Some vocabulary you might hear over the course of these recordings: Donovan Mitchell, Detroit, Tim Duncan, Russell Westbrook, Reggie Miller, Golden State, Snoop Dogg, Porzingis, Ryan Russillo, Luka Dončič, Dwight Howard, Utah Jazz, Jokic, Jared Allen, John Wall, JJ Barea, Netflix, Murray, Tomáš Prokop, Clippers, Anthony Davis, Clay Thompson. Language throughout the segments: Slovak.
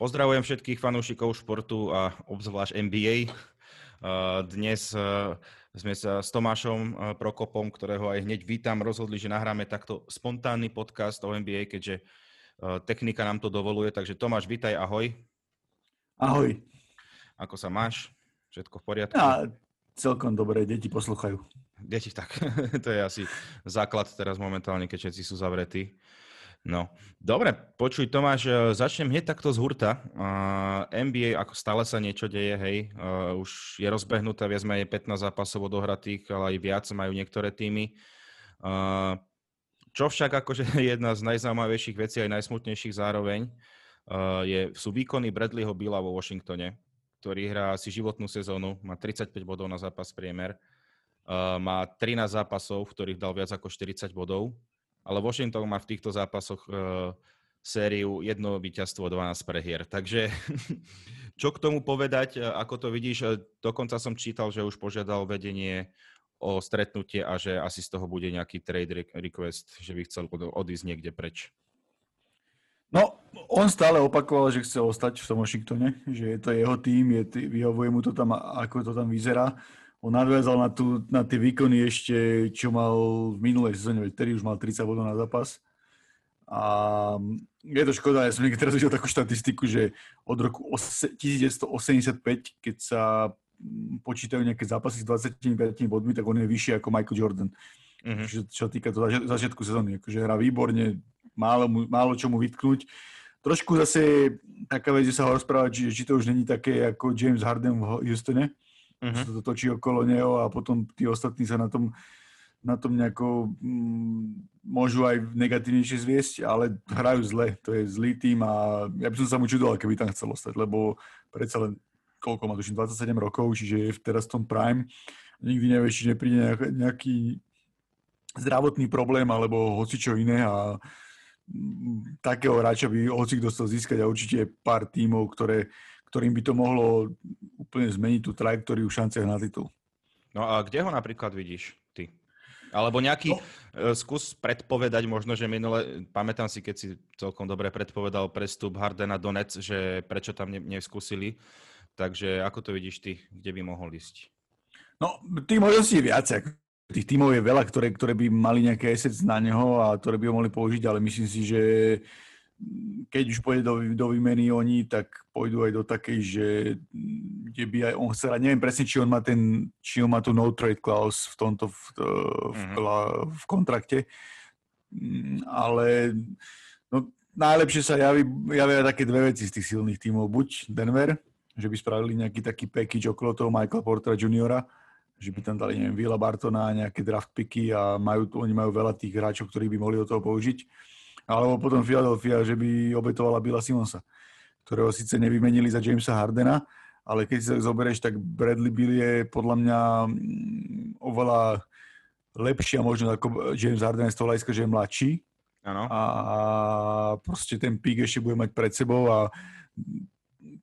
Pozdravujem všetkých fanúšikov športu a obzvlášť NBA. Dnes sme sa s Tomášom Prokopom, ktorého aj hneď vítam, rozhodli, že nahráme takto spontánny podcast o NBA, keďže technika nám to dovoluje. Takže Tomáš, vítaj, ahoj. Ahoj. Ako sa máš? Všetko v poriadku? Ja, celkom dobre, deti posluchajú. Deti, tak. To je asi základ teraz momentálne, keď všetci sú zavretí. No, dobre, počuj Tomáš, začnem hneď takto z hurta. NBA, ako stále sa niečo deje, hej, už je rozbehnutá, viac menej 15 zápasov odohratých, ale aj viac majú niektoré týmy. Čo však akože jedna z najzaujímavejších vecí, aj najsmutnejších zároveň, sú výkony Bradleyho Beala vo Washingtone, ktorý hrá asi životnú sezónu, má 35 bodov na zápas priemer, má 13 zápasov, v ktorých dal viac ako 40 bodov. Ale Washington má v týchto zápasoch sériu 1 víťazstvo, 12 prehier. Takže čo k tomu povedať, ako to vidíš? Dokonca som čítal, že už požiadal vedenie o stretnutie a že asi z toho bude nejaký trade request, že by chcel odísť niekde preč. No, on stále opakoval, že chce ostať v tom Washingtone, že je to jeho tým, vyhovuje mu to tam, ako to tam vyzerá. On nadviazal na tie výkony ešte, čo mal v minulej sezóne, ktorý už mal 30 bodov na zápas. A je to škoda, ja som niekde teraz videl takú štatistiku, že od roku 1985, keď sa počítajú nejaké zápasy s 25 bodmi, tak on je vyšší ako Michael Jordan. Mm-hmm. Čo týka to začiatku sezóny. Akože hrá výborne, málo čo mu vytknúť. Trošku zase taká vec, kde sa ho rozprávať, či to už není také ako James Harden v Houstone. Uh-huh. Sa to točí okolo neho a potom tí ostatní sa na tom nejako môžu aj negatívnejšie zviesť, ale hrajú zle. To je zlý tým a ja by som sa mu čudoval, keby tam chcel ostať, lebo predsa len koľko má, tuším, 27 rokov, čiže je teraz v tom prime. Nikdy nevieš, či nepríde nejaký zdravotný problém alebo hocičo iné a takého hráča by hocik dostal získať a určite pár tímov, ktorým by to mohlo úplne zmeniť tú trajektóriu v šanciach na titul. No a kde ho napríklad vidíš ty? Alebo nejaký skús predpovedať, možno, že minule, pamätám si, keď si celkom dobre predpovedal prestup Hardena do Nets, že prečo tam neskúsili. Takže ako to vidíš ty, kde by mohol ísť? No, tých možností je viac. Tých tímov je veľa, ktoré by mali nejaké assets na neho a ktoré by ho mohli použiť, ale myslím si, že keď už pôjde do výmeny oni, tak pôjdu aj do takej, že kde by aj on chcel, neviem presne, či on má tú no-trade clause v tomto v kontrakte, ale no, najlepšie sa javia také dve veci z tých silných tímov. Buď Denver, že by spravili nejaký taký package okolo toho Michaela Portera Juniora, že by tam dali, neviem, Willa Bartona, nejaké draft picky a oni majú veľa tých hráčov, ktorí by mohli od toho použiť. Alebo potom Philadelphia, že by obetovala Billa Simonsa, ktorého síce nevymenili za Jamesa Hardena, ale keď si to zoberieš, tak Bradley Beal je podľa mňa oveľa lepšia možno ako James Harden z toho hľadiska, že je mladší. Ano. A proste ten pík ešte bude mať pred sebou a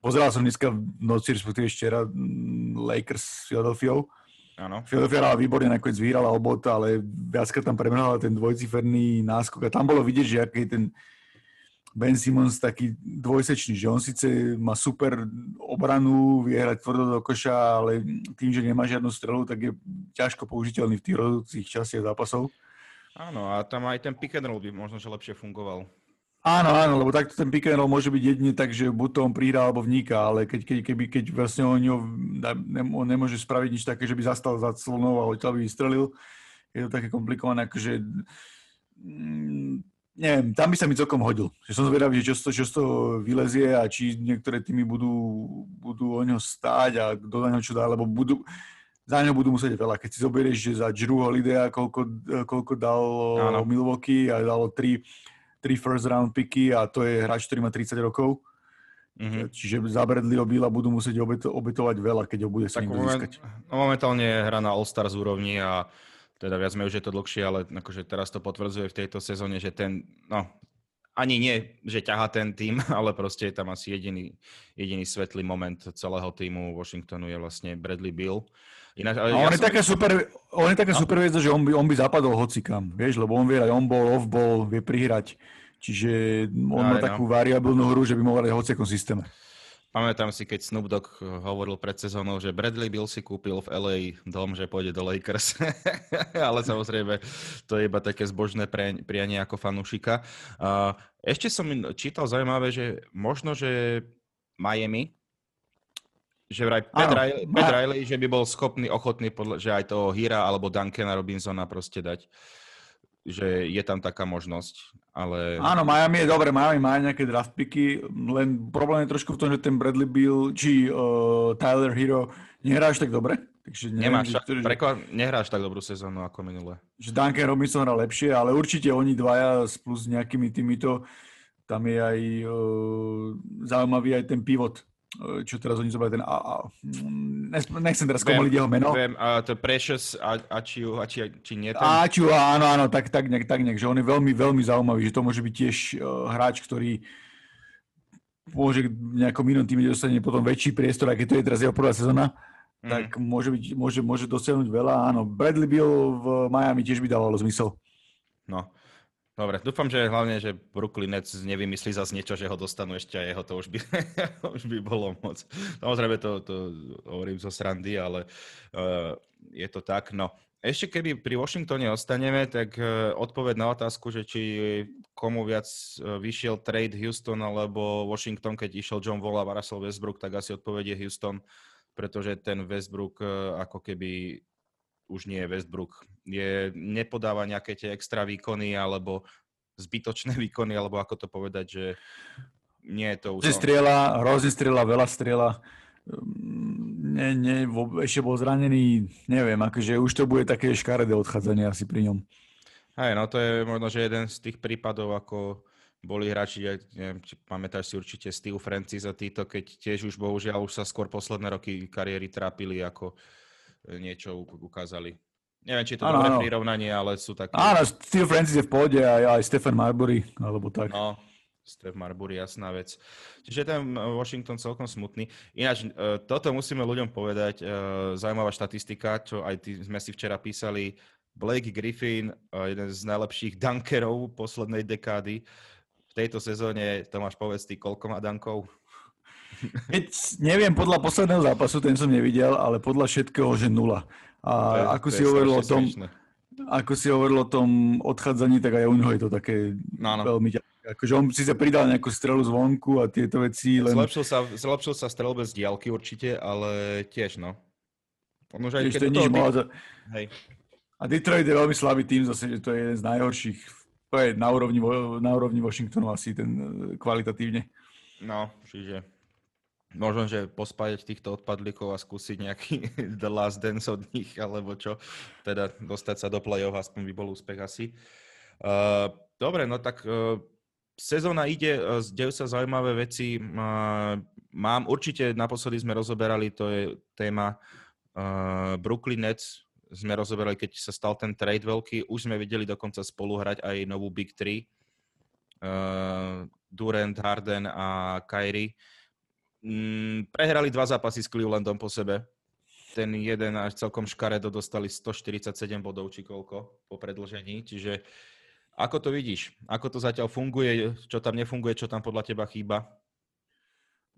pozeral som dneska v noci, respektíve včera, Lakers s Philadelphiou. Áno. Philadelphia hrala výborne, nakoniec vyhrala obod, ale viackrát tam premerala ten dvojciferný náskok a tam bolo vidieť, že aký je ten Ben Simmons taký dvojsečný, že on síce má super obranu, vie hrať tvrdo do koša, ale tým, že nemá žiadnu strelu, tak je ťažko použiteľný v tých rozhodujúcich častiach zápasov. Áno, a tam aj ten pick and roll by možno že lepšie fungoval. Áno, lebo takto ten pick and roll môže byť jedine tak, že buď to on prihrá, alebo vníka, ale keď vlastne on nemôže spraviť nič také, že by zastal za clnou a odtiaľ by vystrelil, je to také komplikované, akože neviem, tam by sa mi celkom hodil. Že som zvedavý, že čo z toho vylezie a či niektoré týmy budú o ňo stáť a kto za ňo čo dá, lebo za ňo budú musieť veľa. Keď si zoberieš, že za Drew Holiday koľko dal Milwaukee a dalo 3 first round picky a to je hráč, ktorý má 30 rokov. Mm-hmm. Čiže za Bradleyho Beala budú musieť obetovať veľa, keď ho bude sa niekto získať. Momentálne je hra na All-Stars úrovni a teda viac menej už je to dlhšie, ale akože teraz to potvrdzuje v tejto sezóne, že ten, no ani nie, že ťahá ten tým, ale proste je tam asi jediný svetlý moment celého týmu Washingtonu je vlastne Bradley Beal. Ináč, ale on, je taká super vec, že on by zapadol hocikam, vieš, lebo on vie, on bol, off ball, vie prihrať. Čiže on má takú variabilnú hru, že by mohol aj v hociakom systéme. Pamätám si, keď Snoop Dogg hovoril pred sezónou, že Bradley Beal si kúpil v LA dom, že pôjde do Lakers. Ale samozrejme, to je iba také zbožné prianie ako fanúšika. Ešte som čítal zaujímavé, že možno, že Miami, že vraj Pat Riley, že by bol schopný, ochotný, že aj toho Hira alebo Duncana Robinsona proste dať. Že je tam taká možnosť, ale... Áno, Miami je dobre, Miami má nejaké draft picky, len problém je trošku v tom, že ten Bradley Beal či Tyler Hero nehráš tak dobre. Takže nehráš tak dobrú sezónu ako minule. Že Duncan Robinson hrá lepšie, ale určite oni dvaja plus s nejakými týmito, tam je aj zaujímavý aj ten pivot. Čo teraz oni zobrali ten... nechcem teraz komoliť jeho meno. Viem, to Precious Achiu, či nie ten? Achiu, áno, tak nejak, že on je veľmi, veľmi zaujímavý, že to môže byť tiež hráč, ktorý môže v nejakom inom týme dostane potom väčší priestor, aj keď to je teraz jeho prvá sezóna, tak môže dosiahnuť veľa, áno. Bradley Beal v Miami tiež by dávalo zmysel. No. Dobre, dúfam, že hlavne, že Brooklyn Nets nevymyslí zase niečo, že ho dostanú ešte a jeho, to už by, už by bolo moc. Samozrejme, to hovorím zo srandy, ale je to tak. No, ešte keby pri Washingtone ostaneme, tak odpoveď na otázku, že či komu viac vyšiel trade Houston alebo Washington, keď išiel John Wall a Russell Westbrook, tak asi odpoveď je Houston, pretože ten Westbrook ako keby... už nie je Westbrook. Nepodáva nejaké tie extra výkony alebo zbytočné výkony, alebo ako to povedať, že nie je to už... Rozstrieľa, veľa strieľa. Ešte bol zranený, neviem, akože už to bude také škaredé odchádzanie asi pri ňom. Hej, no to je možno, že jeden z tých prípadov, ako boli hráči, neviem, či pamätáš si určite Steve Francis a títo, keď tiež už bohužiaľ už sa skôr posledné roky kariéry trápili ako... niečo ukázali. Neviem, či je to dobré prirovnanie, ale sú také... Áno, Steve Francis je v pohode aj Stephen Marbury, alebo tak. No, Stephen Marbury, jasná vec. Čiže ten Washington celkom smutný. Ináč, toto musíme ľuďom povedať. Zaujímavá štatistika, čo aj sme si včera písali. Blake Griffin, jeden z najlepších dunkerov poslednej dekády. V tejto sezóne, Tomáš, povedz ty, koľko má dunkov? Keď neviem, podľa posledného zápasu, ten som nevidel, ale podľa všetkého, že nula. A ako si hovoril o tom odchádzaní, tak aj u neho je to také veľmi ťažké. Akože on si sa pridal nejakú strelu zvonku a tieto veci. Zlepšil sa strel bez diaľky určite, ale tiež no. On už aj keď a Detroit je veľmi slabý tým zase, že to je jeden z najhorších. To je na úrovni Washingtonu asi ten kvalitatívne. No, čiže... Možno, že pospájať týchto odpadlíkov a skúsiť nejaký The Last Dance od nich, alebo čo. Teda dostať sa do play-off, aspoň by bol úspech asi. Dobre, no tak sezóna ide, dejú sa zaujímavé veci. Mám určite, naposledy sme rozoberali, to je téma Brooklyn Nets. Sme rozoberali, keď sa stal ten trade veľký. Už sme videli dokonca spolu hrať aj novú Big 3. Durant, Harden a Kyrie. Prehrali 2 zápasy s Clevelandom po sebe. Ten jeden až celkom škaredo dostali 147 bodov či koľko po predĺžení. Čiže ako to vidíš? Ako to zatiaľ funguje? Čo tam nefunguje? Čo tam podľa teba chýba?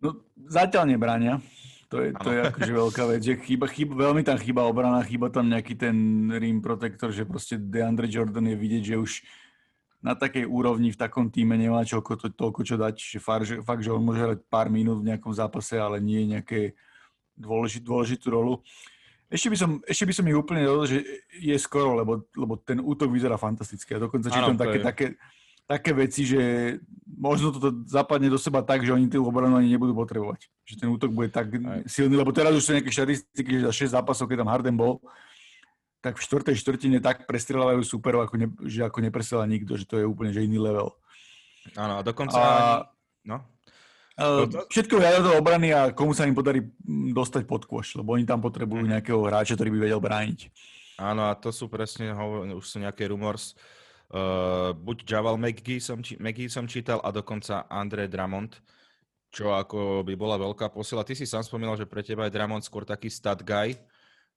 No zatiaľ nebránia. To je akože veľká vec. Že veľmi tam chýba obrana, chýba tam nejaký ten rim protector, že proste DeAndre Jordan je vidieť, že už na takej úrovni v takom týme nemá toľko čo dať, že fakt, že on môže hrať pár minút v nejakom zápase, ale nie je nejaké dôležitú rolu. Ešte by som ich úplne dodal, že je skoro, lebo ten útok vyzerá fantasticky. A dokonca čítam také veci, že možno toto zapadne do seba tak, že oni tú obranu ani nebudú potrebovať. Že ten útok bude tak silný, lebo teraz už sú nejaké štatistiky, že za 6 zápasov, keď tam Harden bol, tak v 4. štvrtine tak prestreľavajú superov, ako neprestrelá nikto, že to je úplne že iný level. Áno, a dokonca... Všetko hľadá do obrany a komu sa im podarí dostať pod kôš, lebo oni tam potrebujú nejakého hráča, ktorý by vedel brániť. Áno, a to sú presne, už sú nejaké rumors. Buď Javal McGee som čítal a dokonca André Drummond, čo ako by bola veľká posiela. Ty si sám spomínal, že pre teba je Drummond skôr taký stat guy,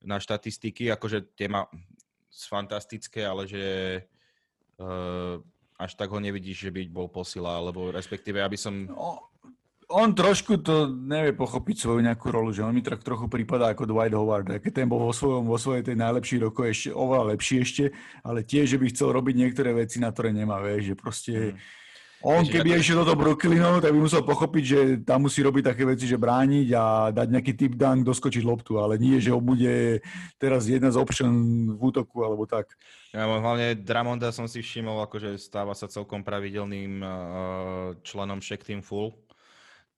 na štatistiky, akože téma fantastické, ale že až tak ho nevidíš, že by bol posila, alebo respektíve, aby som... On trošku to nevie pochopiť svoju nejakú rolu, že on mi trochu prípadá ako Dwight Howard, keď ten bol vo svojej tej najlepší roku ešte oveľa lepší ešte, ale tiež, že by chcel robiť niektoré veci, na ktoré nemá, vieš, že proste... On keby išiel do Brooklynu, tak by musel pochopiť, že tam musí robiť také veci, že brániť a dať nejaký tip dunk, doskočiť loptu, ale nie, že ho bude teraz jedna z option v útoku, alebo tak. Ja, hlavne Drummonda som si všimol, akože stáva sa celkom pravidelným členom Shaq Team Full.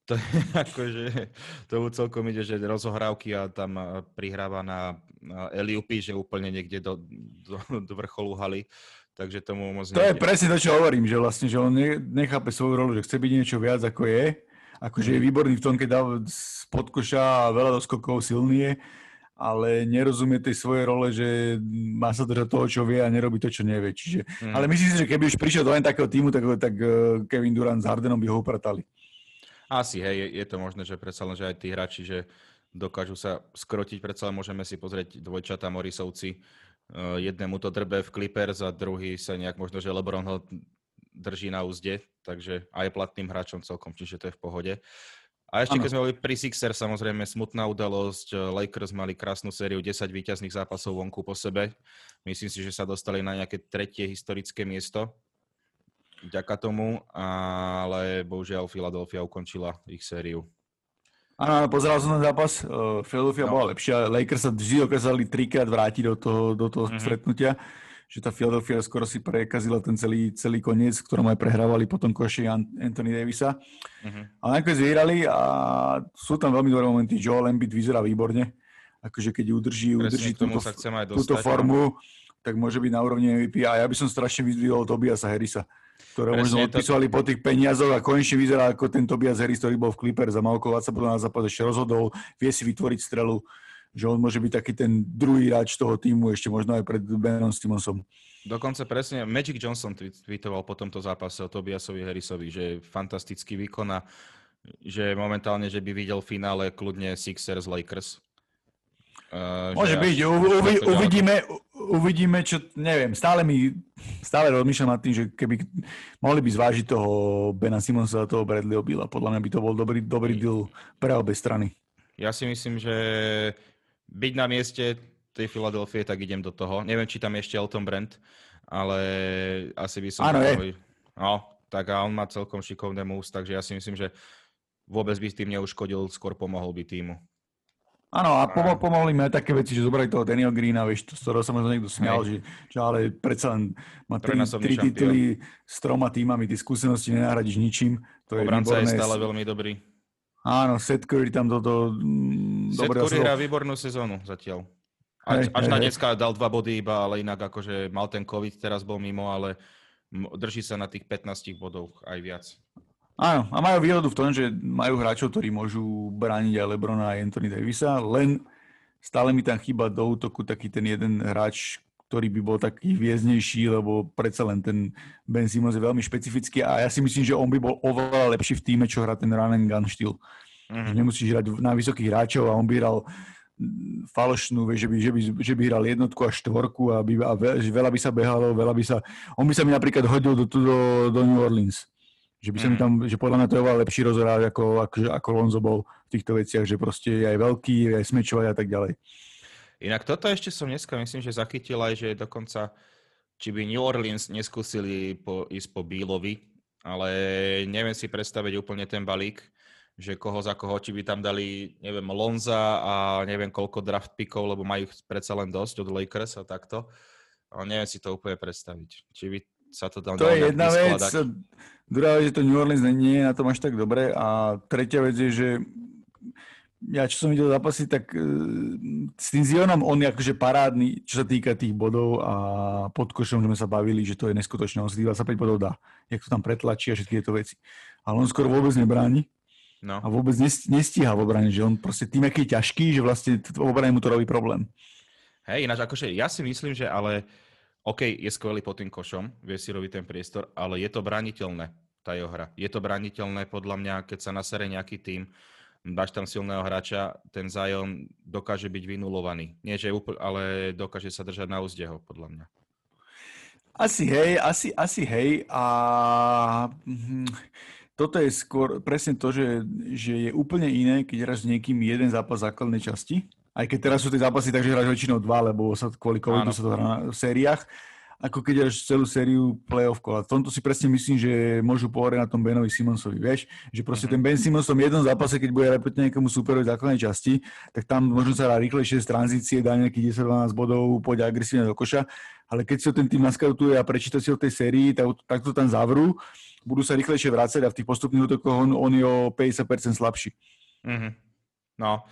To je akože, to celkom ide, že rozohrávky a tam prihráva na Eliupy, že úplne niekde do vrcholu haly. Takže tomu moc to nejde. Je presne to, čo hovorím, že vlastne, že on nechápe svoju rolu, že chce byť niečo viac ako je. Akože je výborný v tom, keď dá spod koša veľa doskokov, silný je, ale nerozumie tej svojej role, že má sa držať toho, čo vie a nerobí to, čo nevie. Čiže... Ale myslím si, že keby už prišiel do len takého týmu, tak Kevin Durant s Hardenom by ho upratali. Asi, hej, je to možné, že predsa len, že aj tí hráči, že dokážu sa skrotiť, predsa len môžeme si pozrieť dvojčatá Morrisovci. Jednému to drbe v Clippers a druhý sa nejak možno, že LeBron ho drží na úzde, takže aj platným hráčom celkom, čiže to je v pohode. A ešte keď sme boli pri Sixers, samozrejme smutná udalosť, Lakers mali krásnu sériu 10 víťazných zápasov vonku po sebe. Myslím si, že sa dostali na nejaké tretie historické miesto, vďaka tomu, ale bohužiaľ Philadelphia ukončila ich sériu. Áno, pozeral som ten zápas, Philadelphia bola lepšia, Lakers sa vždy dokázali trikrát vrátiť do toho stretnutia, že tá Philadelphia skoro si prekazila ten celý koniec, ktorom aj prehrávali potom koši Anthony Davisa. Ale nakoniec vyhrali a sú tam veľmi dobré momenty, Joel Embiid vyzerá výborne, akože keď udrží túto formu, tak môže byť na úrovni MVP a ja by som strašne vyzdvihol Tobiasa Harrisa, ktoré možno odpisovali po tých peniazoch a konečne vyzerá ako ten Tobias Harris, ktorý bol v Clippers a Malkovať sa potom na zápas ešte rozhodol, vie si vytvoriť strelu, že on môže byť taký ten druhý hráč toho týmu, ešte možno aj pred Benom Simonsom. Dokonca presne Magic Johnson tweetoval po tomto zápase o Tobiasovi Harrisovi, že fantastický výkon a že momentálne, že by videl v finále kľudne Sixers Lakers. Môže byť, uvidíme, čo, neviem, stále rozmýšľam nad tým, že keby mohli by zvážiť toho Bena Simonsa a toho Bradleyho Beala. Podľa mňa by to bol dobrý deal pre obe strany. Ja si myslím, že byť na mieste tej Philadelphie, tak idem do toho. Neviem, či tam je ešte Elton Brand, ale asi by som... Áno, je. No, tak a on má celkom šikovné moves, takže ja si myslím, že vôbec by tým neuškodil, skôr pomohol by týmu. Áno, a pomohli mi aj také veci, že zobrali toho Daniel Greena, vieš, z ktorého sa možno niekto smial, že ale predsa má tri tituly s troma týmami, tie skúsenosti nenahradiš ničím. To obranca je stále veľmi dobrý. Áno, Seth Curry tam toto... Seth Curry hrá výbornú sezónu zatiaľ. Až na dneska dal 2 body iba, ale inak akože mal ten COVID, teraz bol mimo, ale drží sa na tých 15 bodoch aj viac. Áno, a majú výhodu v tom, že majú hráčov, ktorí môžu brániť aj LeBrona a Anthony Davisa, len stále mi tam chýba do útoku taký ten jeden hráč, ktorý by bol taký vieznejší, lebo predsa len ten Ben Simmons je veľmi špecifický a ja si myslím, že on by bol oveľa lepší v týme, čo hrá ten run and gun štýl. Nemusíš hrať na vysokých hráčov a on by hral falošnú, že by hral jednotku a štvorku a veľa by sa behalo, On by sa mi napríklad hodil do New Orleans. Že by sa mi tam, že podľa mňa to je oveľa lepší rozhráč ako Lonzo bol v týchto veciach, že proste je aj veľký, je aj smečový a tak ďalej. Inak toto ešte som dneska myslím, že zachytil aj, že dokonca, či by New Orleans neskúsili ísť po Bealovi, ale neviem si predstaviť úplne ten balík, že koho za koho, či by tam dali, neviem, Lonza a neviem koľko draft pickov, lebo majú predsa len dosť od Lakers a takto. Ale neviem si to úplne predstaviť. Či by sa to tam dalo jedna vec. Druhá vec, že to New Orleans nie je na tom až tak dobre a tretia vec je, že ja čo som videl zápasy, tak s tým Zionom on je akože parádny, čo sa týka tých bodov a pod košom sme sa bavili, že to je neskutočné, on si 25 bodov dá, jak to tam pretlačí a všetky tieto veci. Ale on skoro vôbec nebráni a vôbec nestíha v obrane, že on proste tým, aký je ťažký, že vlastne v obrane mu to robí problém. Hej, ináč akože ja si myslím, že ale OK, je skvelý pod tým košom, vie si robiť ten priestor, ale je to brániteľné, tá jeho hra. Je to brániteľné, podľa mňa, keď sa nasere nejaký tím, dáš tam silného hráča, ten Zion dokáže byť vynulovaný. Nie, že ale dokáže sa držať na úzde ho, podľa mňa. Asi hej. A toto je skôr presne to, že je úplne iné, keď hráš s niekým jeden zápas základnej časti. Aj keď teraz sú tie zápasy, takže hráš väčšinou dva, lebo sa kvôli covidu sa to hrá v sériách. Ako keď hráš celú sériu playoff kola. V tomto si presne myslím, že môžu pohoriť na tom Benovi Simonsovi, vieš? Že proste ten Ben Simmons v jednom zápase, keď bude hrať proti nejakému superovi základnej časti, tak tam možno sa hrá rýchlejšie z tranzície, dá nejakých 10-12 bodov, pôjde agresívne do koša. Ale keď si ho ten tým naskartuje a prečíta si ho v tej sérii, tak to tam zavrú, budú sa rýchlejšie vrácať a v tých postupných útokoch on je o 50% slabší. No.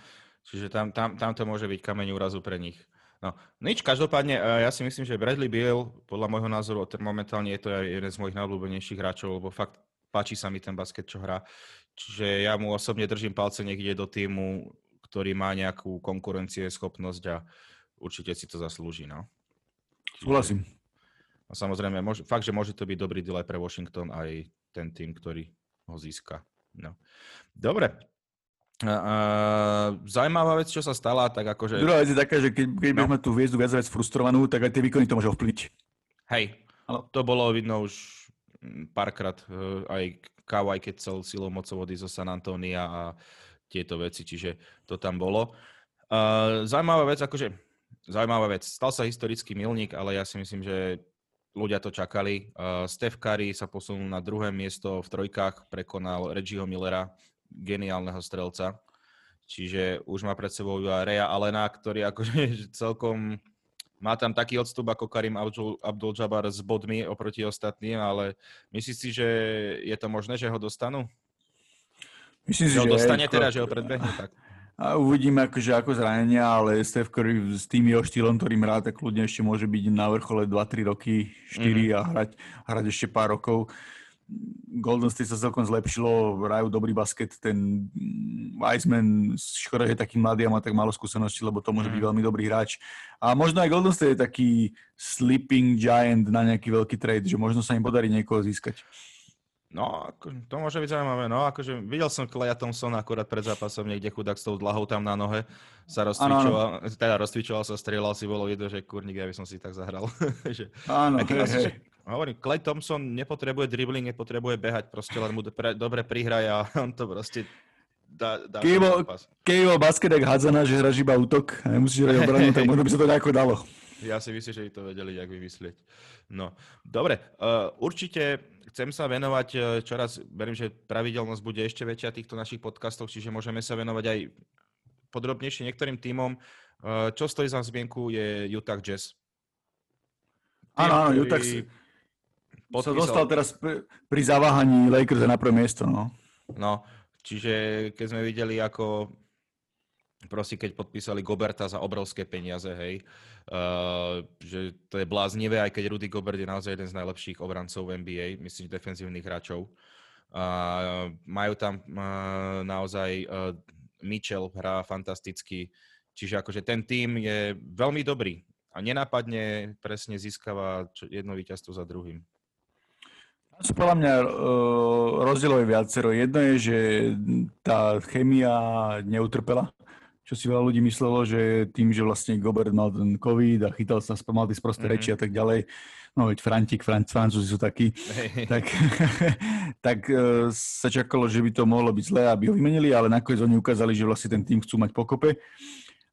Čiže tam to môže byť kameň úrazu pre nich. No, nič, každopádne, ja si myslím, že Bradley Beal, podľa môjho názoru, momentálne je to jeden z mojich najobľúbenejších hráčov, lebo fakt páči sa mi ten basket, čo hrá. Čiže ja mu osobne držím palce niekde do týmu, ktorý má nejakú konkurencieschopnosť a určite si to zaslúži, no. Súhlasím. A samozrejme, fakt, že môže to byť dobrý deal aj pre Washington, aj ten tým, ktorý ho získa. No. Dobre. Zaujímavá vec, čo sa stala, tak akože... Druhá vec je taká, že keď by sme tú hviezdu viac frustrovanú, tak aj tie výkony to môže ovplyvniť. Hej, to bolo vidno už párkrát, aj Kawhi, keď cel silou mocov odísť zo San Antonia a tieto veci, čiže to tam bolo. Zaujímavá vec, stal sa historický milník, ale ja si myslím, že ľudia to čakali. Steph Curry sa posunul na druhé miesto v trojkách, prekonal Reggieho Millera, geniálneho strelca. Čiže už má pred sebou iba Raya Allena, ktorý akože celkom má tam taký odstup ako Karim Abdul-Jabbar s bodmi oproti ostatným, ale myslíš si, že je to možné, že ho dostanú? Myslím si, že ho dostane teda, že ho predbehne tak. A uvidíme akože ako zranenia, ale Steph Curry s tým jeho štýlom, ktorým hrá, tak ľudne ešte môže byť na vrchole 2-3 roky, 4 a hrať ešte pár rokov. Golden State sa celkom zlepšilo, hrajú dobrý basket, ten Iceman, škoda, že taký mladý a má tak málo skúseností, lebo to môže byť veľmi dobrý hráč. A možno aj Golden State je taký sleeping giant na nejaký veľký trade, že možno sa im podarí niekoho získať. No, to môže byť zaujímavé. No, akože videl som Claya Thompsona akurát pred zápasom niekde chudák s tou dlahou tam na nohe. Sa rozcvičoval, teda rozcvičoval sa, strieľal si, bolo jedno, že kurník, ja by som si tak zahral. Áno, hej. Hovorím, Clay Thompson nepotrebuje dribbling, nepotrebuje behať, proste len mu dobre prihraje a on to proste dá. Keď je bol basket jak hádzaná, že hraš iba útok a nemusíš hrať obranu, tak možno by sa to nejako dalo. Ja si myslím, že by to vedeli nejak vymyslieť. No, dobre, určite chcem sa venovať čoraz, verím, že pravidelnosť bude ešte väčšia týchto našich podcastov, čiže môžeme sa venovať aj podrobnejšie niektorým tímom. Čo stojí za zmienku je Utah Jazz. Áno, Utah podpísal. Sa dostal teraz pri zaváhaní Lakers na prvé miesto, no. No, čiže keď sme videli, ako keď podpísali Goberta za obrovské peniaze, hej, že to je bláznivé, aj keď Rudy Gobert je naozaj jeden z najlepších obrancov NBA, myslím, defenzívnych hráčov. Majú tam naozaj Mitchell hrá fantasticky, čiže akože ten tím je veľmi dobrý a nenápadne presne získava jedno víťazstvo za druhým. Sú podľa mňa rozdielov je viacero. Jedno je, že tá chémia neutrpela, čo si veľa ľudí myslelo, že tým, že vlastne Gobert mal ten COVID a chytal sa, mal tie sprosté reči a tak ďalej, no veď Francúzi sú takí, tak sa čakalo, že by to mohlo byť zlé, aby ho vymenili, ale nakoniec oni ukázali, že vlastne ten tým chcú mať pokope.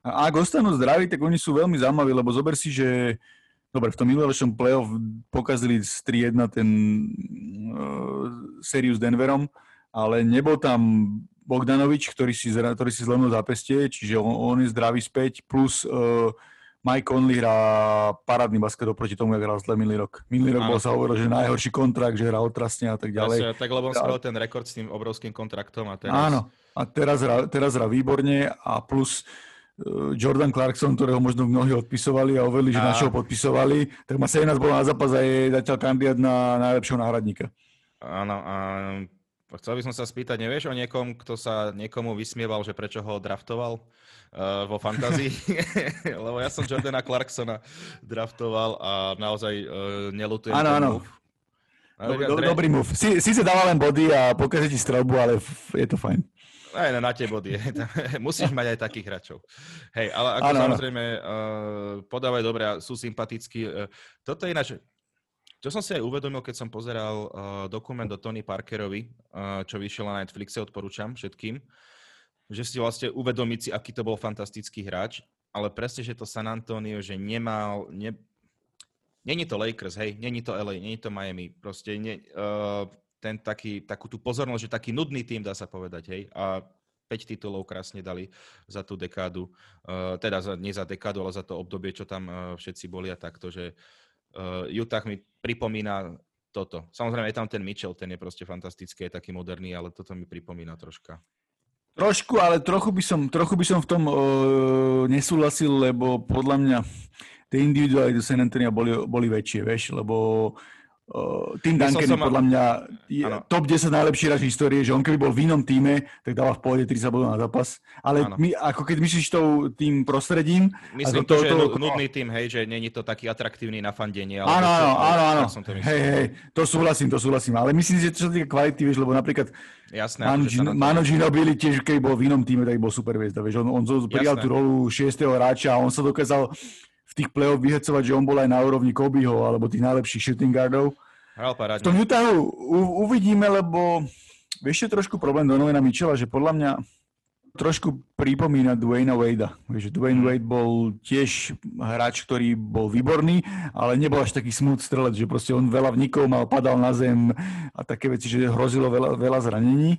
A ak ostanú zdraví, tak oni sú veľmi zaujímaví, lebo zober si, že dobre, v tom minuloročnom playoff pokazili z 3-1 ten sériu s Denverom, ale nebol tam Bogdanovič, ktorý si zlomil zápestie, čiže on je zdravý späť, plus Mike Conley hrá parádny basket oproti tomu, jak hral minulý rok. Minulý rok bol sa hovoril, že najhorší kontrakt, že hrá otrasne a tak ďalej. Tak lebo on spravil ten rekord s tým obrovským kontraktom a teraz... Áno, a teraz hrá výborne a plus... Jordan Clarkson, ktorého možno mnohí odpisovali a overili, že našeho podpisovali, tak má 17 bodov na zápas a je zatiaľ kandidát na najlepšieho náhradníka. Áno, a chcel by som sa spýtať, nevieš o niekom, kto sa niekomu vysmieval, že prečo ho draftoval vo fantázii? Lebo ja som Jordana Clarksona draftoval a naozaj neľutujem ten move. Dobrý move. Sice dáva len body a pokazí ti strelbu, ale je to fajn. Aj na tie body. Musíš mať aj takých hráčov. Hej, ale ako samozrejme podávajú dobre a sú sympatickí. Toto je ináč Čo som si aj uvedomil, keď som pozeral dokument o Tony Parkerovi, čo vyšiel na Netflixe, odporúčam všetkým, že si vlastne uvedomiť si, aký to bol fantastický hráč, ale presne, že to San Antonio, že nemal... Není to Lakers, hej, není to LA, není to Miami, proste takú tú pozornosť, že taký nudný tým, dá sa povedať, hej, a 5 titulov krásne dali za tú dekádu, nie za dekádu, ale za to obdobie, čo tam všetci boli a takto, že Utah mi pripomína toto. Samozrejme, je tam ten Mitchell, ten je proste fantastický, je taký moderný, ale toto mi pripomína troška. Trošku, ale trochu by som v tom nesúhlasil, lebo podľa mňa tie individuály do San Antonia boli väčšie, vieš, lebo Tim Duncan podľa mňa top 10 najlepší hráč histórie, že on keby bol v inom týme, tak dáva v pohode 30 bodov na zápas. Ale my, ako keď myslíš tým prostredím... Myslím to, že je nudný tým, hej, že není to taký atraktívny na fandenie. Áno. Hej, to súhlasím. Ale myslím si, že to sa týka kvality, vieš, lebo napríklad Manu Ginobili tiež, keď bol v inom týme, tak bol super hviezda, vieš. On prijal tú rolu 6. hráča a on sa dokázal v tých play-off vyhecovať, že on bol aj na úrovni Kobeho alebo tých najlepších shooting guardov. Hral parádne. V tom Utahu uvidíme, lebo vieš, je trošku problém Donovana Mitchella, že podľa mňa trošku pripomína Dwayna Wadea. Vieš, Dwayne Wade bol tiež hráč, ktorý bol výborný, ale nebol až taký smooth strelec, že proste on veľa vnikov mal, padal na zem a také veci, že hrozilo veľa zranení.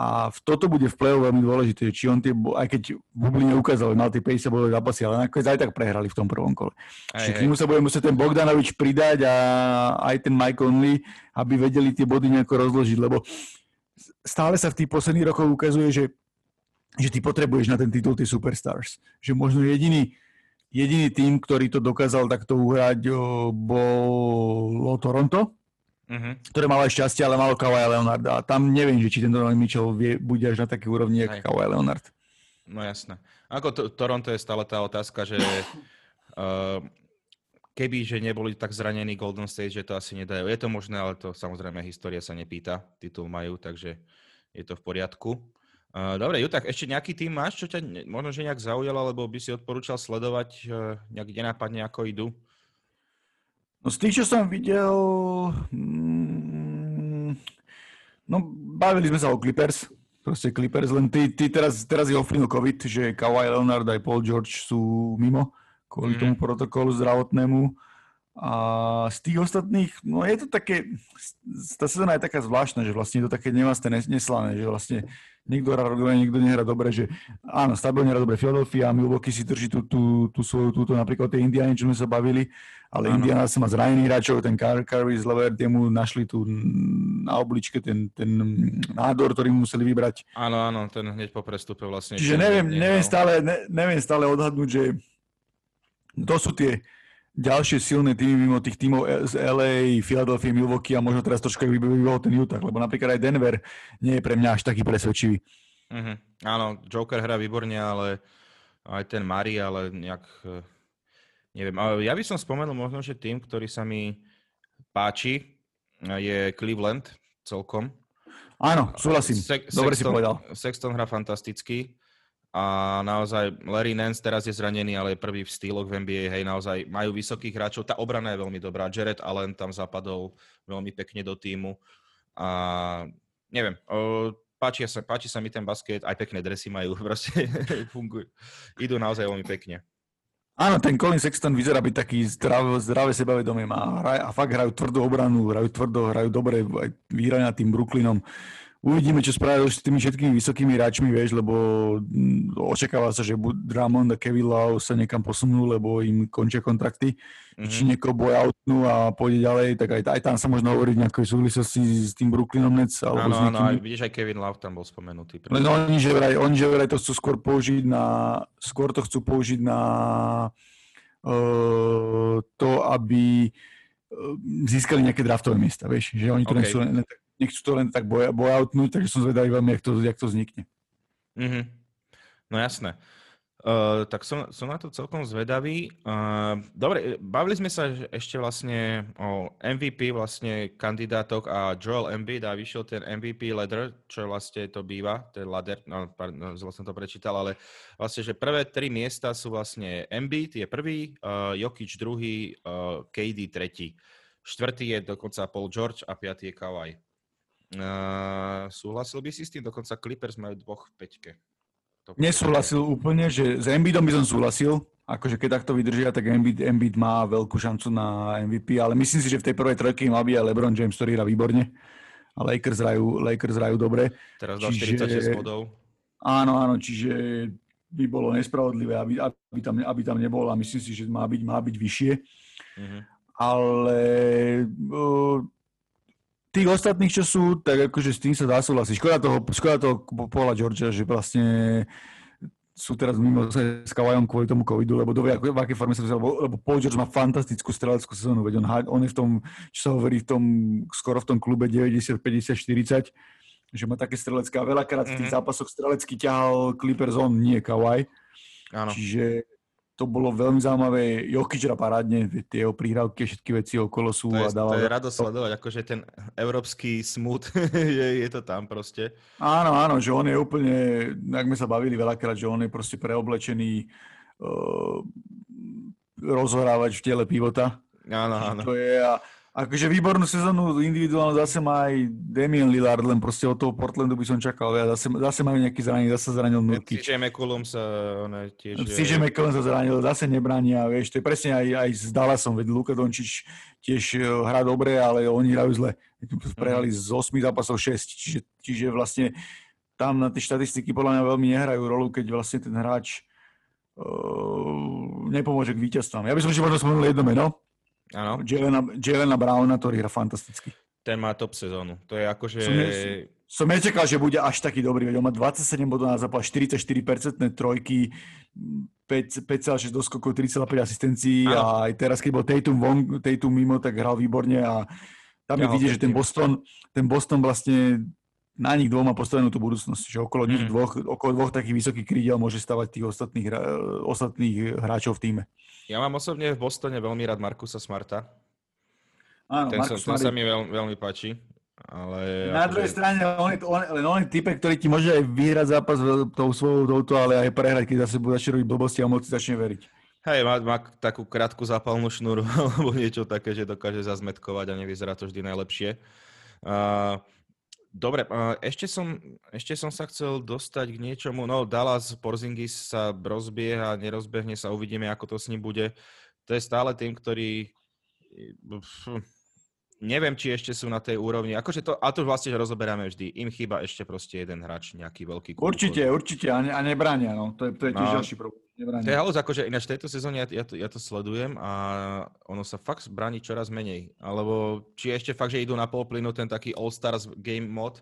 A toto bude v play-off veľmi dôležité, či on tie, aj keď v Bubline ukázal, mal tie 50 bodové zápasy, ale nakoniec aj tak prehrali v tom prvom kole. Čiže k nemu sa bude musieť ten Bogdanovič pridať a aj ten Mike Conley, aby vedeli tie body nejako rozložiť, lebo stále sa v tých posledných rokoch ukazuje, že ty potrebuješ na ten titul tie superstars. Že možno jediný tým, ktorý to dokázal takto uhrať, bolo Toronto, ktoré malo aj šťastie, ale malo Kawhi Leonarda. A tam neviem, že či ten Donovan Mitchell bude až na taký úrovni, ako Kawhi Leonard. No jasné. Ako Toronto je stále tá otázka, že keby, že neboli tak zranení Golden State, že to asi nedajú. Je to možné, ale to samozrejme história sa nepýta. Titul majú, takže je to v poriadku. Dobre, Jutak, ešte nejaký tým máš, čo ťa možno, že nejak zaujalo, alebo by si odporúčal sledovať nejak nenápadne, ako idú? No z tých, čo som videl, no bavili sme sa o Clippers, proste Clippers, len ty teraz je ovplyvnil COVID, že Kawhi Leonard aj Paul George sú mimo kvôli tomu protokolu zdravotnému. A z tých ostatných, no je to také, tá sezóna je taká zvláštna, že vlastne je to také nemastné, neslané, že vlastne niekto hrá dobre, niekto nehrá dobre, že áno, stabilne hrá dobre Philadelphia, Milwaukee si drží tú svoju, túto napríklad tie Indiany, čo sme sa bavili, ale ano. Indiana sa má zranený hráčov, ten Curry z Lever, mu našli tu na obličke ten nádor, ktorý mu museli vybrať. Áno, ten hneď po prestupe vlastne. Čiže neviem stále odhadnúť, že to sú tie ďalšie silné týmy mimo tých týmov z LA, Philadelphia, Milwaukee a možno teraz trošku vybol ten Utah, lebo napríklad aj Denver nie je pre mňa až taký presvedčivý. Áno, Joker hrá výborne, ale aj ten Murray, ale nejak, neviem. Ale ja by som spomenul možno, že tým, ktorý sa mi páči, je Cleveland celkom. Áno, súhlasím, dobre si povedal. Sexton hrá fantasticky. A naozaj Larry Nance teraz je zranený, ale je prvý v stíloch v NBA, hej, naozaj majú vysokých hráčov, tá obrana je veľmi dobrá, Jared Allen tam zapadol veľmi pekne do týmu a neviem, páči sa mi ten basket, aj pekné dresy majú, proste fungujú, idú naozaj veľmi pekne. Áno, ten Colin Sexton vyzerá byť taký zdravé sebavedomie má a fakt hrajú tvrdú obranu, hrajú tvrdo, hrajú dobre, aj výhra nad tým Brooklynom. Uvidíme, čo spravil s tými všetkými vysokými hráčmi, vieš, lebo očakáva sa, že Drummond a Kevin Love sa niekam posunú, lebo im končia kontrakty. Či niekoho boyoutnú a pôjde ďalej, tak aj tam sa možno hovoriť v nejakej súvislosti s tým Brooklynom Nets. Áno, aj vidíš, aj Kevin Love tam bol spomenutý. Len oni že vraj to chcú skôr to chcú použiť na to, aby získali nejaké draftové miesta, vieš, že oni to nechcú to len tak bojoutnúť, takže som zvedavý veľmi, jak to vznikne. No jasné. Tak som na to celkom zvedavý. Dobre, bavili sme sa ešte vlastne o MVP vlastne kandidátok a Joel Embiid a vyšiel ten MVP ladder, čo vlastne to býva, ten ladder, zle som to prečítal, ale vlastne, že prvé 3 miesta sú vlastne Embiid je prvý, Jokic druhý, KD tretí. Štvrtý je dokonca Paul George a piatý je Kawhi. Súhlasil by si s tým? Dokonca Clippers majú dvoch v peťke. Nesúhlasil úplne, že s Embiidom by som súhlasil. Akože keď takto vydržia, tak Embiid má veľkú šancu na MVP, ale myslím si, že v tej prvej trojke mal byť aj LeBron James, ktorý hrá výborne. A Lakers hrajú dobre. Teraz dal 46 bodov. Áno, čiže by bolo nespravodlivé, aby tam nebol a myslím si, že má byť vyššie. Uh-huh. Ale tých ostatných, čo sú, tak akože s tým sa dá súhlasiť. Škoda toho Paula Georgea, že vlastne sú teraz mimo s Kawhajom kvôli tomu covidu, lebo dovie, v akej forme sa vzal, lebo Paul George má fantastickú streleckú sezónu, veď on je v tom, čo sa hovorí, skoro v tom klube 90-50-40, že má také strelecké a veľakrát v tých zápasoch strelecky ťahal Clippers, on nie Kawhi. Áno. Čiže to bolo veľmi zaujímavé. Jokic hra parádne, tie jeho príhrávky, všetky veci okolo sú. To je radosť sledovať, akože ten európsky smut, je to tam proste. Áno, že on je úplne, ak sme sa bavili veľakrát, že on je proste preoblečený rozhorávač v tele pivota. Áno. To je a akože výbornú sezónu individuálne zase má aj Damian Lillard, len proste od toho Portlandu by som čakal. Ja zase majú nejaký zranení, zase zranil nutky. CJ McCollum sa zranil, zase nebránia, vieš, to je presne aj s Dallasom, veď Luka Dončič tiež hrá dobre, ale oni hrajú zle. Prehrali z 8 zápasov 6, čiže vlastne tam na tie štatistiky podľa mňa veľmi nehrajú rolu, keď vlastne ten hráč nepomôže k víťazstvám. Ja by som ešte možno spomenul jedno meno. Áno. Jelena Browna, ktorý hrá fantasticky. Ten má top sezónu. To je akože... Som nečakal, že bude až taký dobrý. Veď on má 27 bodov na zápas, 44% trojky, 5,6 doskokov, 3,5 asistencií. Áno. A aj teraz, keď bol Tatum mimo, tak hral výborne a tam je vidieť, že ten Boston vlastne na nich dvoma postavenú tú budúcnosť. Že okolo nich okolo dvoch takých vysokých krídel môže stavať tých ostatných hráčov v tíme. Ja mám osobne v Bostone veľmi rád Markusa Smarta. Áno, ten sa mi veľmi páči. Ale na druhej strane, on je typek, ktorý ti môže aj vyhrať zápas tou svojou touto, ale aj prehrať, keď zase bude začať robiť blbosti a moc si začne veriť. Hej, má takú krátku zápalnú šnúru alebo niečo také, že dokáže zazmetkovať a nevyzerá to vždy najlepšie. Dobre, ešte som sa chcel dostať k niečomu. No, Dallas, Porzingis sa rozbieha, nerozbehne sa, uvidíme, ako to s ním bude. To je stále tým, ktorý... Neviem, či ešte sú na tej úrovni. Akože to, a to vlastne rozoberáme vždy. Im chýba ešte proste jeden hráč, nejaký veľký kúr. Určite. A nebránia, no. To je tiež ďalší problém. To je halus, akože ináč v tejto sezóne ja to sledujem a ono sa fakt bráni čoraz menej. Alebo či ešte fakt, že idú na polplynu ten taký All-Stars game mod,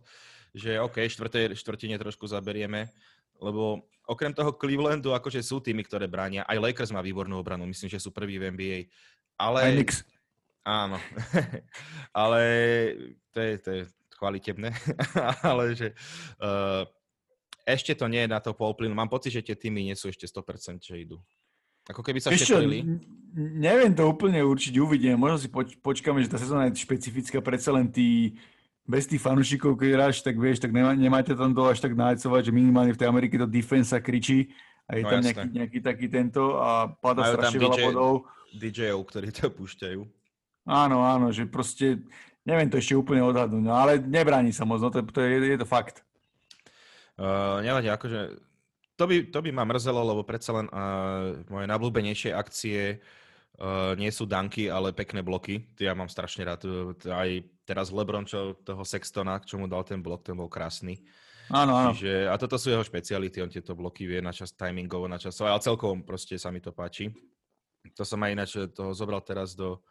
že okej, štvrtine trošku zaberieme, lebo okrem toho Clevelandu akože sú týmy, ktoré bránia. Aj Lakers má výbornú obranu, myslím, že sú prvý v NBA. Ale... Knicks. Áno. Ale to je chvalitebné. Ale že... Ešte to nie je na to polplynu. Mám pocit, že tie týmy nie sú ešte 100%, že idú. Ako keby sa šetrili. Neviem to úplne určiť, uvidím. Možno si počkáme, že tá sezóna je špecifická. Predsa len tí bez tých fanúšikov, keď hráš, tak vieš, tak nemáte tam to až tak nájcovať, že minimálne v tej Amerike to defense sa kričí. A je tam nejaký taký tento a páda strašne veľa bodov. DJ-ov, ktorí to púšťajú. Áno, že proste neviem to ešte úplne odhadnúť. No, ale nebráni sa moc, no, to je to fakt. Nevadí, akože to by ma mrzelo, lebo predsa len moje najblúbenejšie akcie nie sú danky, ale pekné bloky. Ja mám strašne rád. Aj teraz LeBron, toho Sextona, čo mu dal ten blok, ten bol krásny. Áno. Čiže, a toto sú jeho špeciality, on tieto bloky vie na čas timingovo, na čas, ale celkovo proste sa mi to páči. To som aj ináč toho zobral teraz do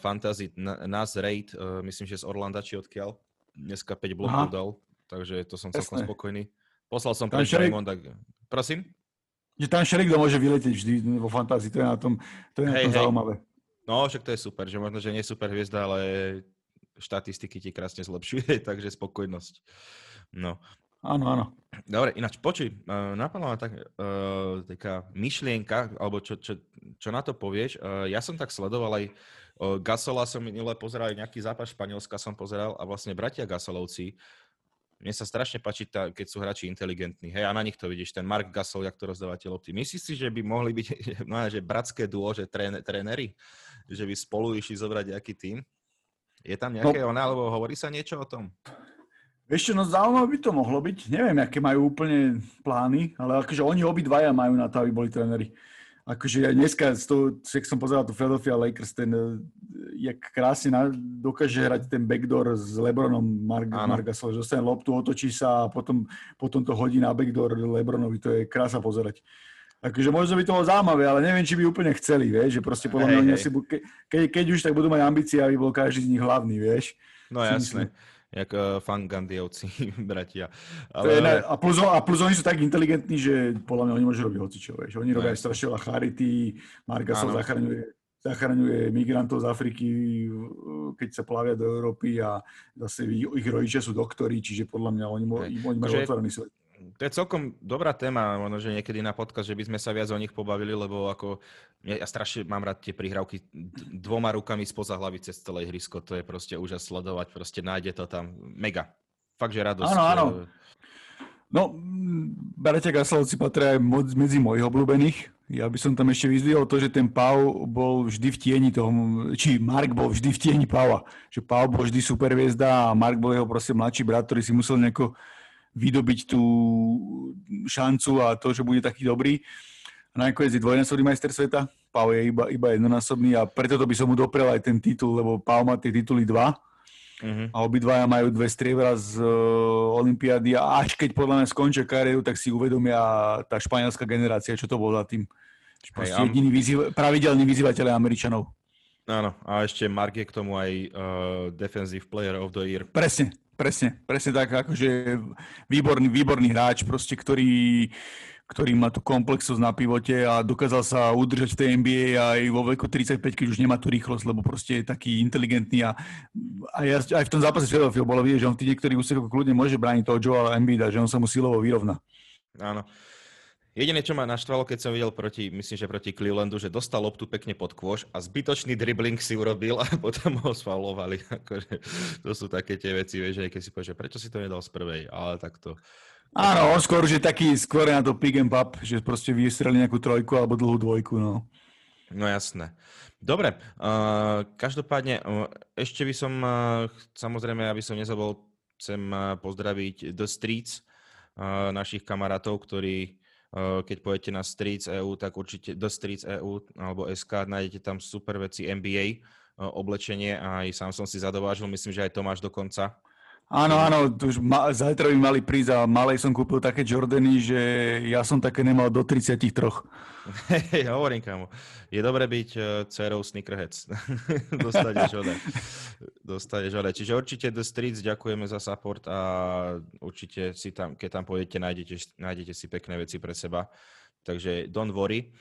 fantasy. Nas Raid, myslím, že z Orlanda, či odkiaľ. Dneska 5 blokov dal. Takže to som celkom spokojný. Poslal som pre Raymonda. Prosím? Že tam šelikto môže vyletieť vždy vo fantázii. To je na tom zaujímavé. No, však to je super. Že možno, že nie je super hviezda, ale štatistiky ti krásne zlepšuje, takže spokojnosť. No. Áno. Dobre, ináč počuj, napadla ma taká myšlienka, alebo čo na to povieš. Ja som tak sledoval aj Gasola, som minule pozeral, nejaký zápas Španielska som pozeral a vlastne bratia Gasolovci Mne sa strašne páči, keď sú hráči inteligentní. Hej, a na nich to vidíš, ten Mark Gasol, jak to rozdáva tie lopty. Myslíš si, že by mohli byť že bratské duo, že tréneri? Že by spolu išli zobrať nejaký tým? Je tam nejaké ona, alebo hovorí sa niečo o tom? Ešte, no zaujímavé by to mohlo byť. Neviem, aké majú úplne plány, ale akože oni obidvaja majú na to, aby boli tréneri. Akože ja dneska, keď som pozeral tú Philadelphia Lakers, ten, jak krásne dokáže hrať ten backdoor s LeBronom Margasol, že dostane loptu, otočí sa a potom to hodí na backdoor LeBronovi. To je krása pozerať. Akože možno by to bolo zaujímavé, ale neviem, či by úplne chceli, vieš, že proste podľa mňa asi, keď už, tak budú mať ambície, aby bol každý z nich hlavný, vieš. No jasné. Jak fangandiovci, bratia. Ale... A plus oni sú tak inteligentní, že podľa mňa oni môžu robiť hocičo, vieš. Oni robia aj strašné charity, Marga sa zachraňuje migrantov z Afriky, keď sa plavia do Európy a zase ich rodičia sú doktori, čiže podľa mňa oni majú otvorený svet. To je celkom dobrá téma, ono, že niekedy na podcast, že by sme sa viac o nich pobavili, lebo ako, ja strašne mám rád tie prihrávky dvoma rukami spoza hlavy cez celé ihrisko, to je proste úžas sledovať, proste nájde to tam, mega, fakt, že radosť. Áno. No, bratia Gasolovci patria aj medzi mojich obľúbených. Ja by som tam ešte vyzdvihol to, že ten Pau bol vždy v tieni toho, či Mark bol vždy v tieni Paua. Že Pau bol vždy superhviezda a Mark bol jeho proste mladší brat, ktorý si musel nejako vydobiť tú šancu a to, že bude taký dobrý. Nakoniec je dvojnásobný majster sveta. Pau je iba jednonásobný a preto to by som mu doprel aj ten titul, lebo Pau má tie tituly 2 a obidvaja majú 2 striebra z olympiády a až keď podľa mňa skončia kariéru, tak si uvedomia tá španielská generácia, čo to bol za tým. Proste jediný pravidelný vyzývateľ Američanov. Áno, a ešte Mark je k tomu aj Defensive Player of the Year. Presne tak, akože výborný hráč, proste, ktorý má tú komplexnosť na pivote a dokázal sa udržať v tej NBA aj vo veku 35, keď už nemá tú rýchlosť, lebo proste je taký inteligentný a aj v tom zápase s Philadelphia bolo vidieť, že on v tých niektorých úsekoch kľudne môže brániť toho Joela Embida, že on sa mu silovo vyrovná. Áno. Jediné, čo ma naštvalo, keď som videl proti Clevelandu, že dostal loptu pekne pod kôš a zbytočný dribling si urobil a potom ho sfaulovali. Akože, to sú také tie veci, vieš, keď si povieš, prečo si to nedal z prvej, ale takto. Áno, on skôr už je taký, skôr na to pick and pop, že proste vystreli nejakú trojku alebo dlhú dvojku, no. No jasné. Dobre, každopádne ešte by som, samozrejme, aby som nezabol, chcem pozdraviť The Streets, našich kamarátov, ktorí keď pôjdete na Streets.eu, tak určite do Streets.eu alebo SK nájdete tam super veci NBA, oblečenie a aj sám som si zadovážil, myslím, že aj Tomáš dokonca. Áno, už zajtra by mali prísť a malej som kúpil také Jordany, že ja som také nemal do 33. Hovorím, kámo, je dobre byť dcerou snickerhead. Dostaneš hodaj. Čiže určite The Streets, ďakujeme za support a určite si tam, keď tam pôjdete, nájdete si pekné veci pre seba. Takže don't worry.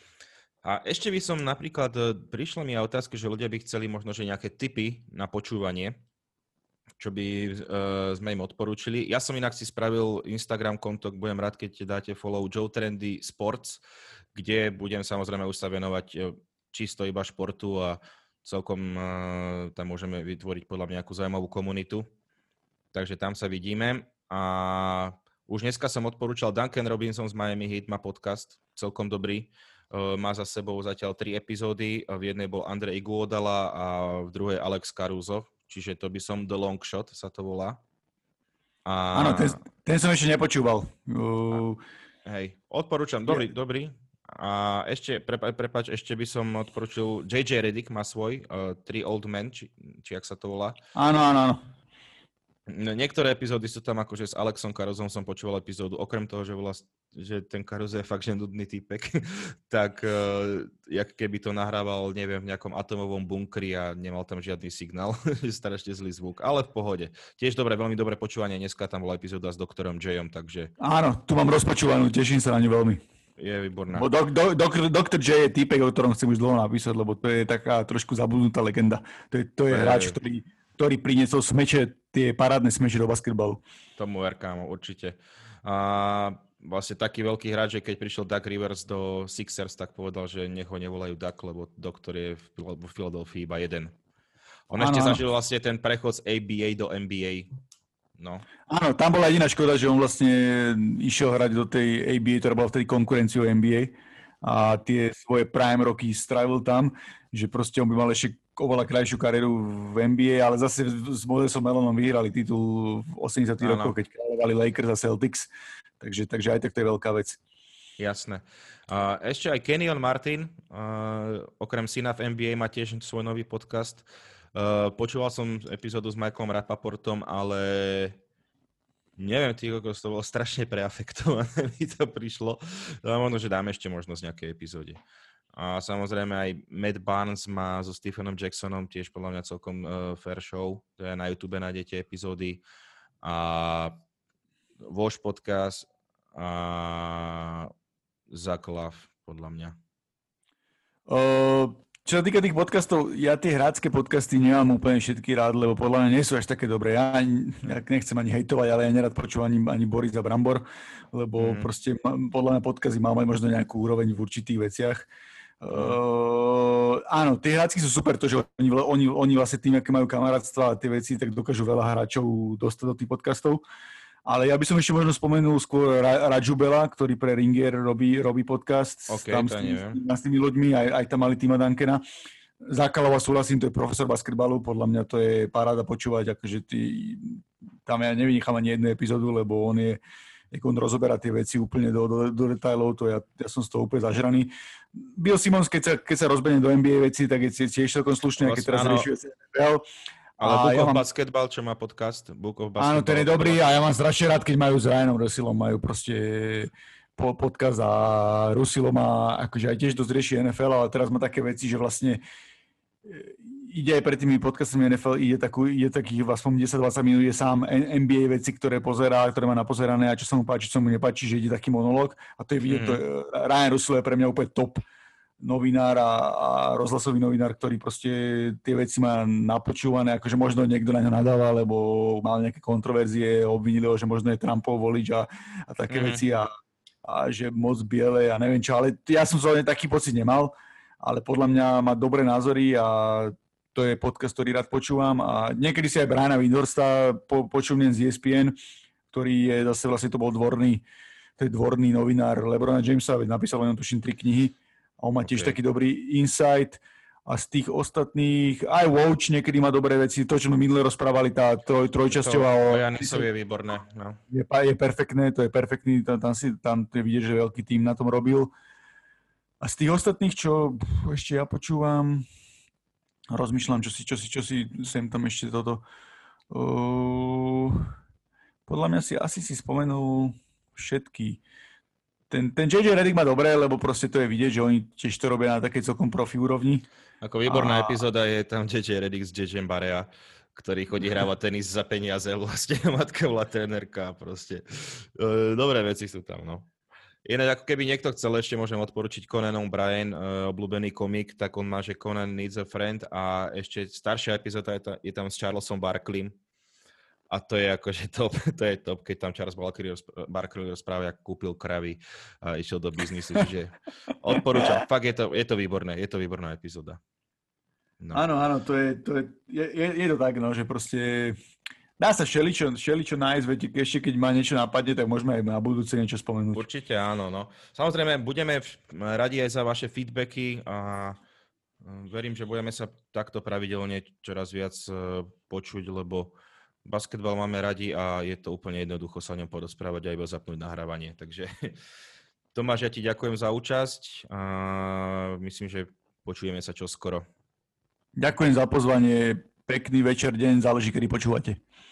A ešte by som napríklad, prišla mi aj otázka, že ľudia by chceli možno, že nejaké tipy na počúvanie, čo by sme im odporúčili. Ja som inak si spravil Instagram konto, budem rád, keď dáte follow Joe Trendy Sports, kde budem samozrejme už sa venovať čisto iba športu a celkom tam môžeme vytvoriť podľa mňa nejakú zaujímavú komunitu. Takže tam sa vidíme. A už dneska som odporúčal Duncan Robinson z Miami Heat, má podcast, celkom dobrý. Má za sebou zatiaľ 3 epizódy. V jednej bol Andre Iguodala a v druhej Alex Caruso. Čiže to by som The Long Shot, sa to volá. Áno, ten som ešte nepočúval. Hej, odporúčam. Dobrý. A ešte, prepáč, ešte by som odporúčil, JJ Redick má svoj, Three Old Men, či jak sa to volá. Áno. Niektoré epizódy sú tam akože s Alexom Caruzom som počúval epizódu, okrem toho, že ten Caruso je fakt že nudný týpek, tak jak keby to nahrával, neviem, v nejakom atomovom bunkri a nemal tam žiadny signál, strašne zlý zvuk, ale v pohode. Tiež dobre, veľmi dobré počúvanie, dneska tam bola epizóda s doktorom Jayom, takže... Áno, tu mám rozpočúvanú, teším sa na ňu veľmi. Je výborná. Doktor Jay je týpek, o ktorom chcem už dlho napísať, lebo to je taká trošku zabudnutá legenda. To je hráč, ktorý priniesol smeče, tie parádne smeče do basketbalu. Tomu ver, kámo, určite. A vlastne taký veľký hráč, že keď prišiel Doug Rivers do Sixers, tak povedal, že nech ho nevolajú Doug, lebo doktor je v Philadelphia iba jeden. On ešte zažil vlastne ten prechod z ABA do NBA. No. Áno, tam bola jediná škoda, že on vlastne išiel hrať do tej ABA, ktorá bola vtedy konkurenciou NBA a tie svoje prime roky strávil tam, že proste on by mal ešte oveľa krajšiu kariéru v NBA, ale zase s Modesom Melonom vyhrali titul v 80. rokoch, keď kráľovali Lakers a Celtics, takže aj tak to je veľká vec. Jasné. Ešte aj Kenyon Martin, okrem syna v NBA, má tiež svoj nový podcast. Počúval som epizódu s Michaelom Rapaportom, ale neviem, to bolo strašne preafektované, mi to prišlo. Možno, že dáme ešte možnosť nejakej epizóde. A samozrejme aj Matt Barnes má so Stephenom Jacksonom tiež podľa mňa celkom fair show. To je na YouTube, nájdete epizódy. A Voš podcast a Zaklav podľa mňa. Čo sa týka tých podcastov, ja tie hráčske podcasty nemám úplne všetky rád, lebo podľa mňa nie sú až také dobré. Ja nechcem ani hejtovať, ale ja nerad počúvam ani Boris a Brambor, lebo proste podľa mňa podcasty má mať možno nejakú úroveň v určitých veciach. Áno, tie hráčky sú super, to, že oni vlastne tým, aké majú kamarátstva a tie veci, tak dokážu veľa hráčov dostať do tých podcastov. Ale ja by som ešte možno spomenul skôr Raju Bela, ktorý pre Ringer robí podcast. Okay, tam s tými ľuďmi, aj tam mali Tima Duncana. Zákalova súhlasím, to je profesor basketbalu, podľa mňa to je paráda počúvať, akože tam ja nevynechám ani jednu epizódu, lebo on rozoberá tie veci úplne do detailov, to ja som z toho úplne zažraný. Bill Simmons, keď sa rozbenie do NBA veci, tak je tiež celkom slušný, keď teraz riešuje CNBL. Ale Book of Basketball, čo má podcast, Book of Basketball. Áno, ten je dobrý a ja mám strašne rád, keď majú s Ryanom Russilom, majú proste podcast a Russilom má akože aj tiež dosť rieši NFL, ale teraz má také veci, že vlastne ide aj pred tými podcastami NFL, ide takých aspoň 10-20 minút, je sám NBA veci, ktoré pozerá, ktoré má napozerané a čo sa mu páči, čo mu nepáči, že ide taký monológ a to je vidieť, Ryan Russell je pre mňa úplne top novinár a rozhlasový novinár, ktorý proste tie veci má napočúvané, akože možno niekto na ňo nadáva, lebo mal nejaké kontroverzie, obvinili ho, že možno je Trumpov volič a také veci a že moc biele a neviem čo, ale ja som zrovna taký pocit nemal, ale podľa mňa má dobré názory a to je podcast, ktorý rád počúvam a niekedy si aj Briana Windhorsta počúvnem z ESPN, ktorý je zase vlastne to bol dvorný novinár LeBrona Jamesa, veď napísal len tuším 3 knihy. A on má tiež taký dobrý insight a z tých ostatných, aj Watch niekedy má dobré veci, to, čo sme minule rozprávali, tá trojčasťová o Janisovie je výborné. No. Je perfektné, to je perfektný, tam je vidieť, že veľký tým na tom robil. A z tých ostatných, čo ešte ja počúvam, rozmýšľam, čo si sem tam ešte toto. Podľa mňa si spomenul všetky. Ten JJ Redick má dobré, lebo proste to je vidieť, že oni tiež to robia na takej celkom profi úrovni. Ako výborná epizóda je tam JJ Redick s JJ Barea, ktorý chodí hrávať tenis za peniaze, vlastne matka bola trénerka, proste. Dobré veci sú tam, no. Inak ako keby niekto chcel, ešte môžem odporučiť Conan O'Brien, obľúbený komik, tak on má, že Conan Needs a Friend a ešte staršia epizóda je tam s Charlesom Barkleym. A to je akože top, to je top, keď tam Charles Barkley rozpráva, ako kúpil kravy a išiel do biznisu, čiže odporúčam. Fakt je to výborné, je to výborná epizóda. No. Áno, to je to tak, no, že proste dá sa všeličo nájsť, viete, ešte keď ma niečo napadne, tak môžeme aj na budúce niečo spomenúť. Určite áno, no. Samozrejme, budeme radi aj za vaše feedbacky a verím, že budeme sa takto pravidelne čoraz viac počuť, lebo basketbal máme radi a je to úplne jednoducho sa o ňom porozprávať a iba zapnúť nahrávanie. Takže Tomáš, ja ti ďakujem za účasť a myslím, že počujeme sa čoskoro. Ďakujem za pozvanie, pekný večer, deň, záleží, kedy počúvate.